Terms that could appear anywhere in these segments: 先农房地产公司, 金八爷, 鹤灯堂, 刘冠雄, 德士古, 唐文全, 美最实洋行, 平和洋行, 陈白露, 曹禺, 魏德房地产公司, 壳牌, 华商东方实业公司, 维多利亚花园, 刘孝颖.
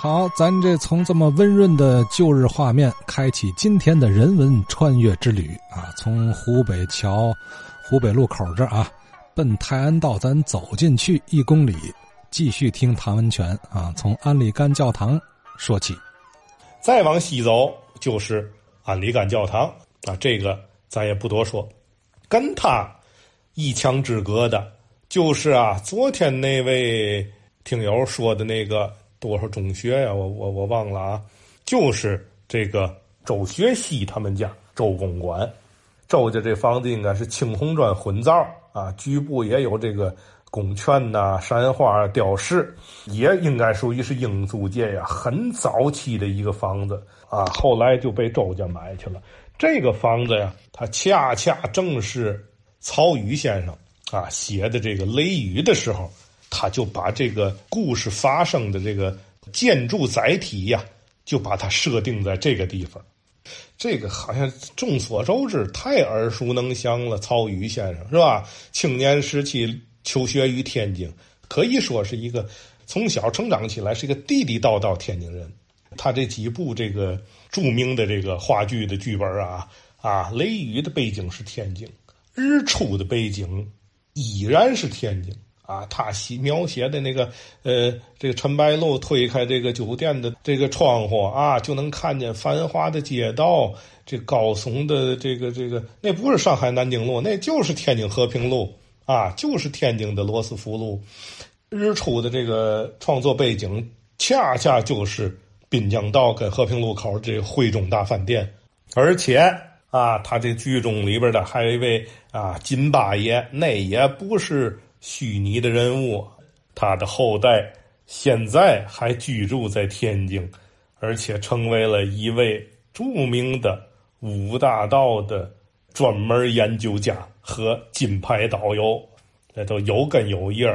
好，咱这从这么温润的旧日画面开启今天的人文穿越之旅啊！从湖北路口这儿啊，奔泰安道，咱走进去1公里，继续听唐文全啊，从安里干教堂说起。再往西走就是安里干教堂啊，这个咱也不多说，跟他一墙之隔的就是啊，昨天那位听友说的那个。多少中学呀、我忘了啊，就是这个周学熙他们家周公馆，周家这房子应该是青红砖混造啊，局部也有这个拱券呐、山花雕饰，也应该属于是英租界呀，很早期的一个房子啊，后来就被周家买去了。这个房子呀，它恰恰正是曹禺先生啊写的这个《雷雨》的时候。他就把这个故事发生的这个建筑载体呀，就把它设定在这个地方。这个好像众所周知，太耳熟能详了。曹禺先生是吧？青年时期求学于天津，可以说是一个从小成长起来是一个地地道道天津人。他这几部这个著名的这个话剧的剧本啊，《雷雨》的背景是天津，《日出》的背景依然是天津。啊，他描写的那个这个陈白露推开这个酒店的这个窗户啊，就能看见繁华的街道，这高耸的这个，那不是上海南京路，那就是天津和平路啊，就是天津的罗斯福路。日出的这个创作背景恰恰就是滨江道跟和平路口这汇众大饭店，而且。啊，他这剧中里边的还有一位啊金八爷，那也不是虚拟的人物，他的后代现在还居住在天津，而且成为了一位著名的五大道的专门研究家和金牌导游，这都有根有叶。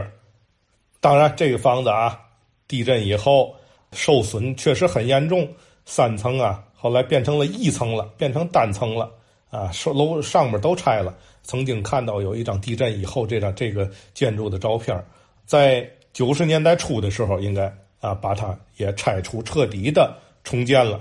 当然这个房子啊，地震以后受损确实很严重，3层啊后来变成了1层了，变成单层了啊！楼上面都拆了。曾经看到有一张地震以后这个建筑的照片，在90年代初的时候，应该啊把它也拆除，彻底的重建了。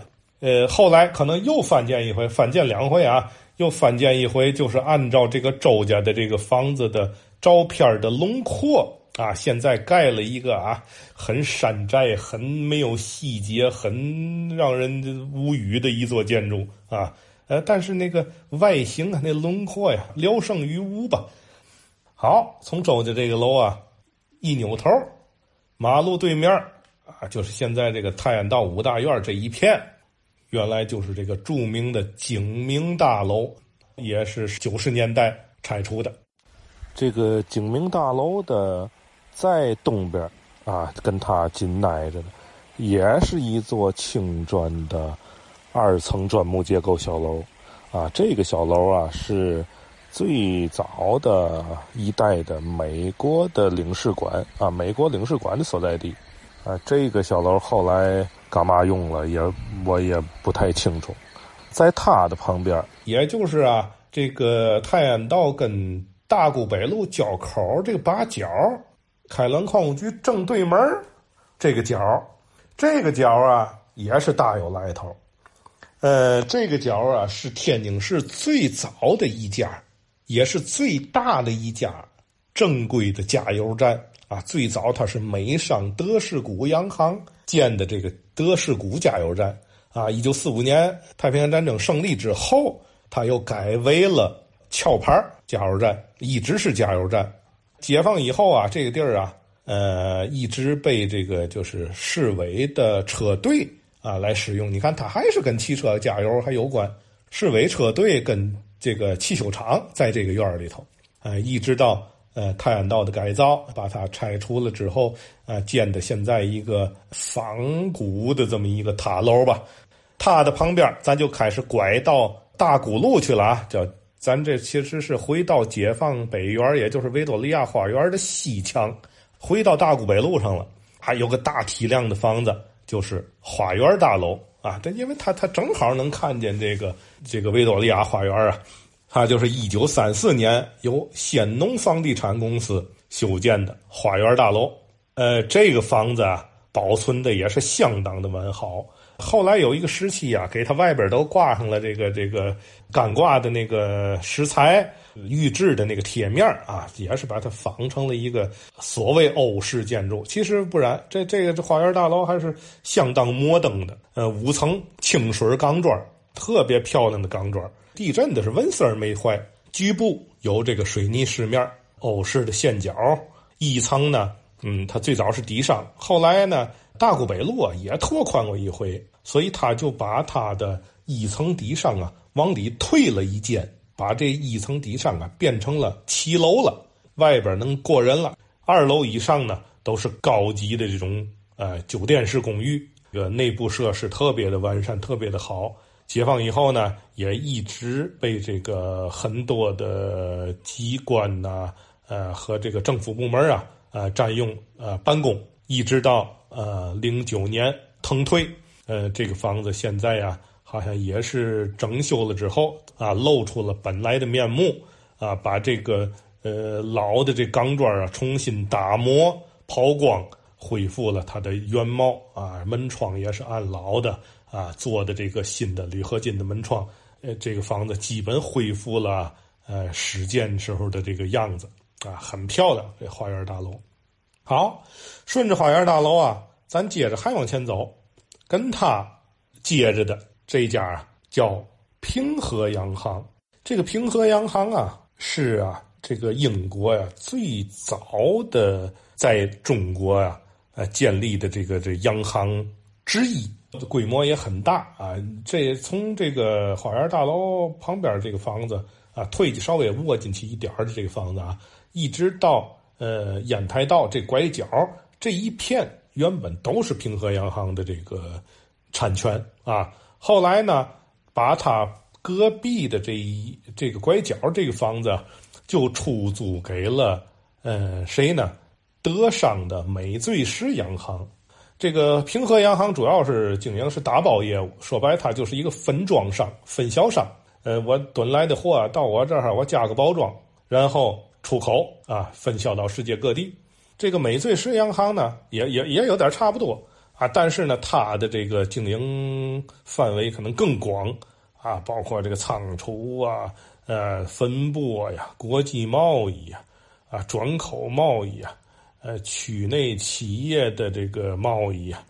后来可能又翻建一回，翻建2回啊，又翻建一回，就是按照这个周家的这个房子的照片的轮廓。啊，现在盖了一个啊，很山寨、很没有细节、很让人无语的一座建筑啊。但是那个外形啊，那轮廓呀，聊胜于无吧。好，从周家这个楼啊，一扭头，马路对面啊，就是现在这个泰安道5大院这一片，原来就是这个著名的景明大楼，也是90年代拆除的。这个景明大楼的在东边啊，跟它紧挨着的也是一座青砖的2层砖木结构小楼啊。这个小楼啊，是最早的一代的美国的领事馆啊，美国领事馆的所在地啊。这个小楼后来干嘛用了，我也不太清楚。在它的旁边，也就是啊，这个泰安道跟大沽北路交口这个八角，凯兰矿务局正对门这个角啊，也是大有来头。这个角啊，是天津市最早的一家，也是最大的一家正规的加油站啊。最早它是美商德士古洋行建的这个德士古加油站啊。1945年太平洋战争胜利之后，它又改为了壳牌加油站，一直是加油站。解放以后啊，这个地儿啊，一直被这个就是市委的车队啊来使用。你看，它还是跟汽车加油还有关。市委车队跟这个汽修厂在这个院里头，一直到泰安道的改造，把它拆除了之后，建的现在一个仿古的这么一个塔楼吧。它的旁边，咱就开始拐到大沽路去了啊，叫。咱这其实是回到解放北园，也就是维多利亚花园的西墙，回到大沽北路上了。还有个大体量的房子，就是花园大楼啊。这因为它正好能看见这个维多利亚花园啊。它就是1934年由先农房地产公司修建的花园大楼。这个房子啊，保存的也是相当的完好。后来有一个时期啊，给它外边都挂上了这个干挂的那个石材预制的那个贴面啊，也是把它仿成了一个所谓欧式建筑。其实不然，这个花园大楼还是相当摩登的。5层清水钢砖，特别漂亮的钢砖。地震的是纹丝儿没坏，局部有这个水泥饰面，欧式的线脚。1层呢，它最早是底商，后来呢，大沽北路啊也拓宽过一回，所以他就把他的1层底商啊往里退了一间，把这1层底商啊变成了7楼了，外边能过人了。2楼以上呢都是高级的这种酒店式公寓，内部设施特别的完善，特别的好。解放以后呢，也一直被这个很多的机关呐和这个政府部门啊占用办公，一直到09年腾退，这个房子现在啊，好像也是整修了之后啊，露出了本来的面目啊，把这个老的这钢砖啊重新打磨抛光，恢复了它的原貌啊，门窗也是按老的啊做的这个新的铝合金的门窗，这个房子基本恢复了始建时候的这个样子啊，很漂亮这花园大楼。好，顺着花园大楼啊，咱接着还往前走，跟他接着的这家啊叫平和洋行。这个平和洋行啊，是啊这个英国呀最早的在中国呀建立的这洋行之一，规模也很大啊。这从这个花园大楼旁边这个房子啊，退稍微握进去一点的这个房子啊，一直到烟台道这拐角这一片原本都是平和洋行的这个产权啊。后来呢，把它隔壁的这个拐角这个房子就出租给了谁呢？德商的美最实洋行。这个平和洋行主要是经营是打包业务，说白它就是一个分装商、分销商。我囤来的货啊，到我这儿我加个包装，然后出口啊，分销到世界各地。这个美最实洋行呢，也有点差不多啊，但是呢，它的这个经营范围可能更广啊，包括这个仓储啊、分拨呀、国际贸易呀、啊、转口贸易呀、区内企业的这个贸易呀、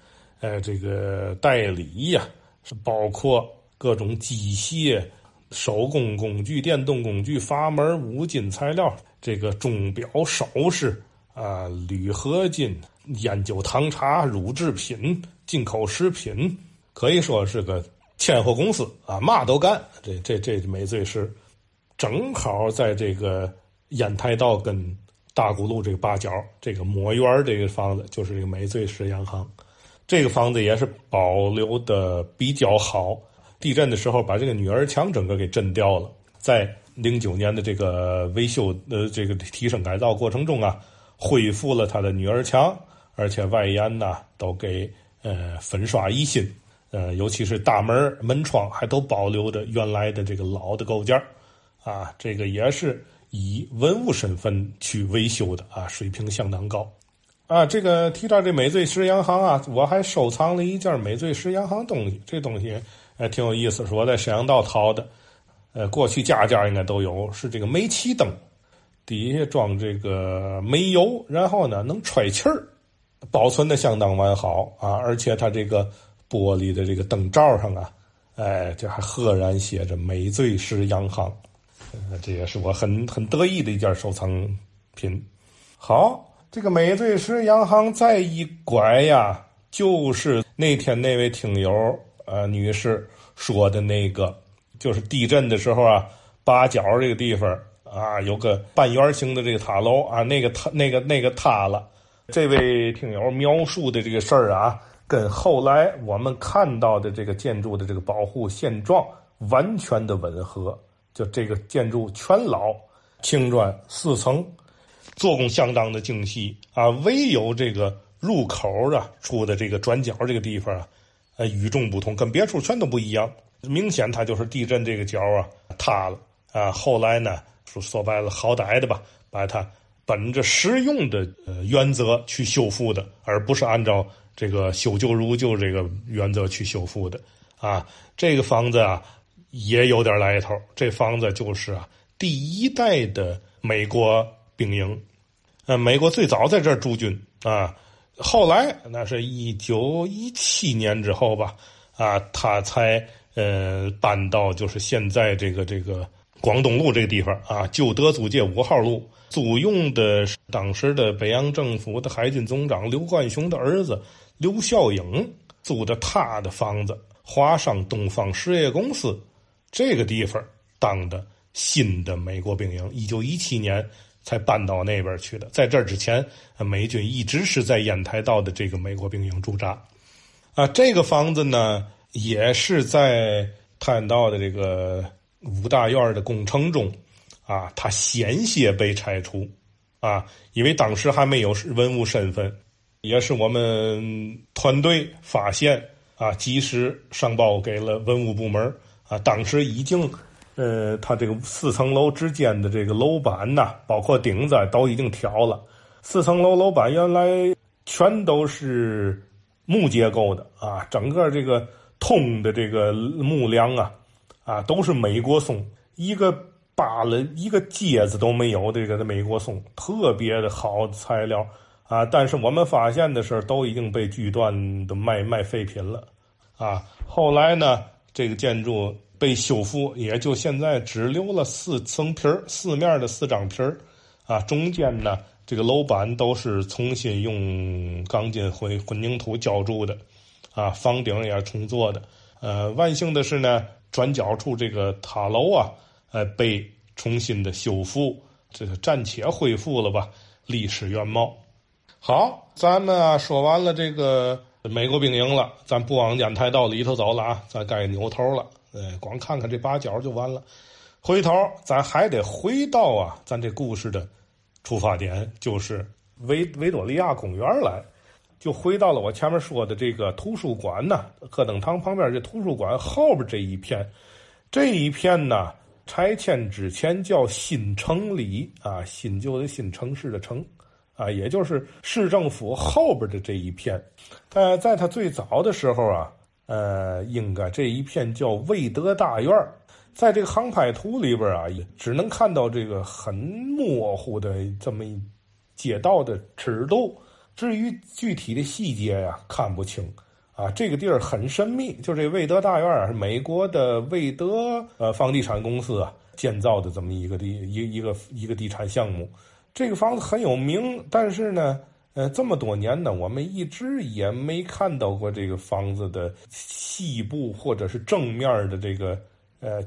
这个代理呀、是包括各种机械、手工工具、电动工具、阀门、五金材料。这个钟表首饰啊，铝合金、烟酒糖茶、乳制品、进口食品，可以说是个千货公司啊，嘛都干。这美最实正好在这个烟台道跟大沽路这个八角，这个磨园这个房子就是这个美最实洋行。这个房子也是保留的比较好，地震的时候把这个女儿墙整个给震掉了。在09年的这个维修这个提升改造过程中啊，恢复了它的女儿墙，而且外沿呢都给粉刷一新，尤其是大门门窗还都保留着原来的这个老的构件啊，这个也是以文物身份去维修的啊，水平相当高啊。这个提到这美最实洋行啊，我还收藏了一件美最实洋行东西，这东西挺有意思，是我在沈阳道淘的。过去家家应该都有，是这个煤气灯，底下装这个煤油，然后呢能揣气儿，保存的相当完好啊。而且它这个玻璃的这个灯罩上啊，这还赫然写着美最实洋行，这也是我很得意的一件收藏品。好，这个美最实洋行再一拐呀，就是那天那位听友女士说的那个。就是地震的时候啊，八角这个地方啊，有个半圆形的这个塔楼啊，那个塌了。这位听友描述的这个事儿啊，跟后来我们看到的这个建筑的这个保护现状完全的吻合。就这个建筑全老，青砖4层，做工相当的精细啊，唯有这个入口啊处的这个转角这个地方啊，与众不同，跟别处全都不一样。明显它就是地震这个角啊塌了啊，后来呢说白了好歹的吧，把它本着实用的原则去修复的，而不是按照这个修旧如旧这个原则去修复的啊。这个房子啊也有点来头，这房子就是啊第一代的美国兵营，美国最早在这儿驻军啊，后来那是1917年之后吧，啊，他才搬到就是现在这个广东路这个地方啊，旧德租界5号路，租用的是当时的北洋政府的海军总长刘冠雄的儿子刘孝颖租的他的房子，华商东方实业公司这个地方当的新的美国兵营，1917年。才搬到那边去的，在这之前，美军一直是在烟台道的这个美国兵营驻扎，啊，这个房子呢也是在看到的这个5大院的工程中，啊，它险些被拆除，啊，因为当时还没有文物身份，也是我们团队发现啊，及时上报给了文物部门，啊，当时已经。它这个4层楼之间的这个楼板呐，包括顶子都已经调了。4层楼楼板原来全都是木结构的啊，整个这个通的这个木梁啊都是美国松，一个扒了一个疖子都没有，这个美国松特别的好的材料啊，但是我们发现的时候都已经被锯断的卖废品了啊。后来呢，这个建筑。被修复也就现在只留了4层皮，4面的4张皮啊，中间呢这个楼板都是重新用钢筋混凝土浇筑的啊，房顶也重做的。万幸的是呢，转角处这个塔楼啊被重新的修复，这个暂且恢复了吧历史原貌。好，咱们啊说完了这个美国兵营了，咱不往烟台道里头走了啊，咱该扭头了。光看看这8角就完了，回头咱还得回到啊，咱这故事的出发点就是维多利亚公园来，就回到了我前面说的这个图书馆呢，鹤灯堂旁边这图书馆后边这一片呢，拆迁之前叫新城里啊，新旧的新城市的城啊，也就是市政府后边的这一片，在它最早的时候啊。应该这一片叫魏德大院，在这个航拍图里边啊，也只能看到这个很模糊的这么街道的尺度，至于具体的细节呀，看不清啊。这个地儿很神秘，就这魏德大院啊，是美国的魏德房地产公司啊建造的这么一个地产项目。这个房子很有名，但是呢。这么多年呢，我们一直也没看到过这个房子的细部或者是正面的这个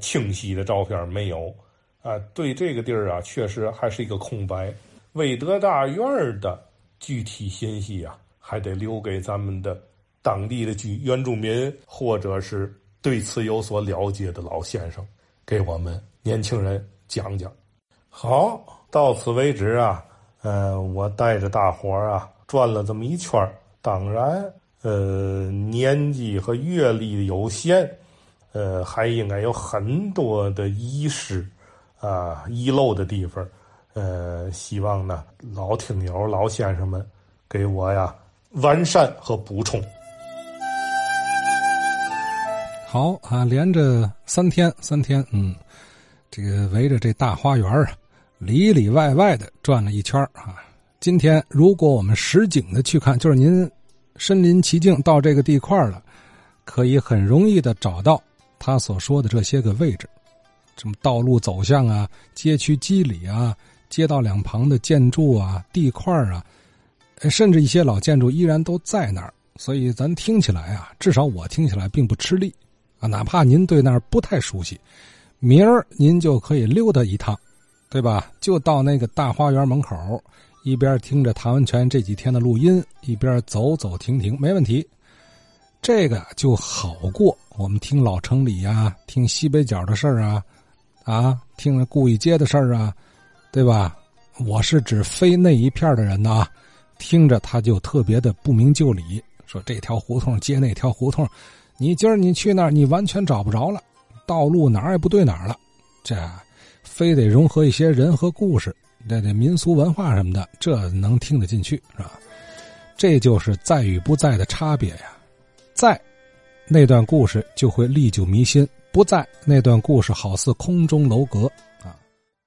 清晰的照片没有啊。对这个地儿啊，确实还是一个空白。魏德大院的具体信息啊，还得留给咱们的当地的原住民或者是对此有所了解的老先生给我们年轻人讲讲。好，到此为止啊。我带着大伙儿啊转了这么一圈，当然年纪和阅历有限，还应该有很多的遗失啊遗漏的地方，希望呢老听友老先生们给我呀完善和补充。好啊，连着三天这个围着这大花园啊里里外外的转了一圈啊！今天如果我们实景的去看，就是您身临其境到这个地块了，可以很容易的找到他所说的这些个位置，什么道路走向啊、街区肌理啊、街道两旁的建筑啊、地块啊，甚至一些老建筑依然都在那儿。所以咱听起来啊，至少我听起来并不吃力啊，哪怕您对那儿不太熟悉，明儿您就可以溜达一趟。对吧？就到那个大花园门口，一边听着唐文全这几天的录音，一边走走停停，没问题。这个就好过我们听老城里啊，听西北角的事儿啊，听着故意街的事儿啊，对吧？我是指非那一片的人呢、啊，听着他就特别的不明就里，说这条胡同接那条胡同，你今儿你去那儿，你完全找不着了，道路哪儿也不对哪儿了，这。非得融合一些人和故事，这民俗文化什么的，这能听得进去是吧？这就是在与不在的差别呀。在那段故事就会历久弥新，不在那段故事好似空中楼阁，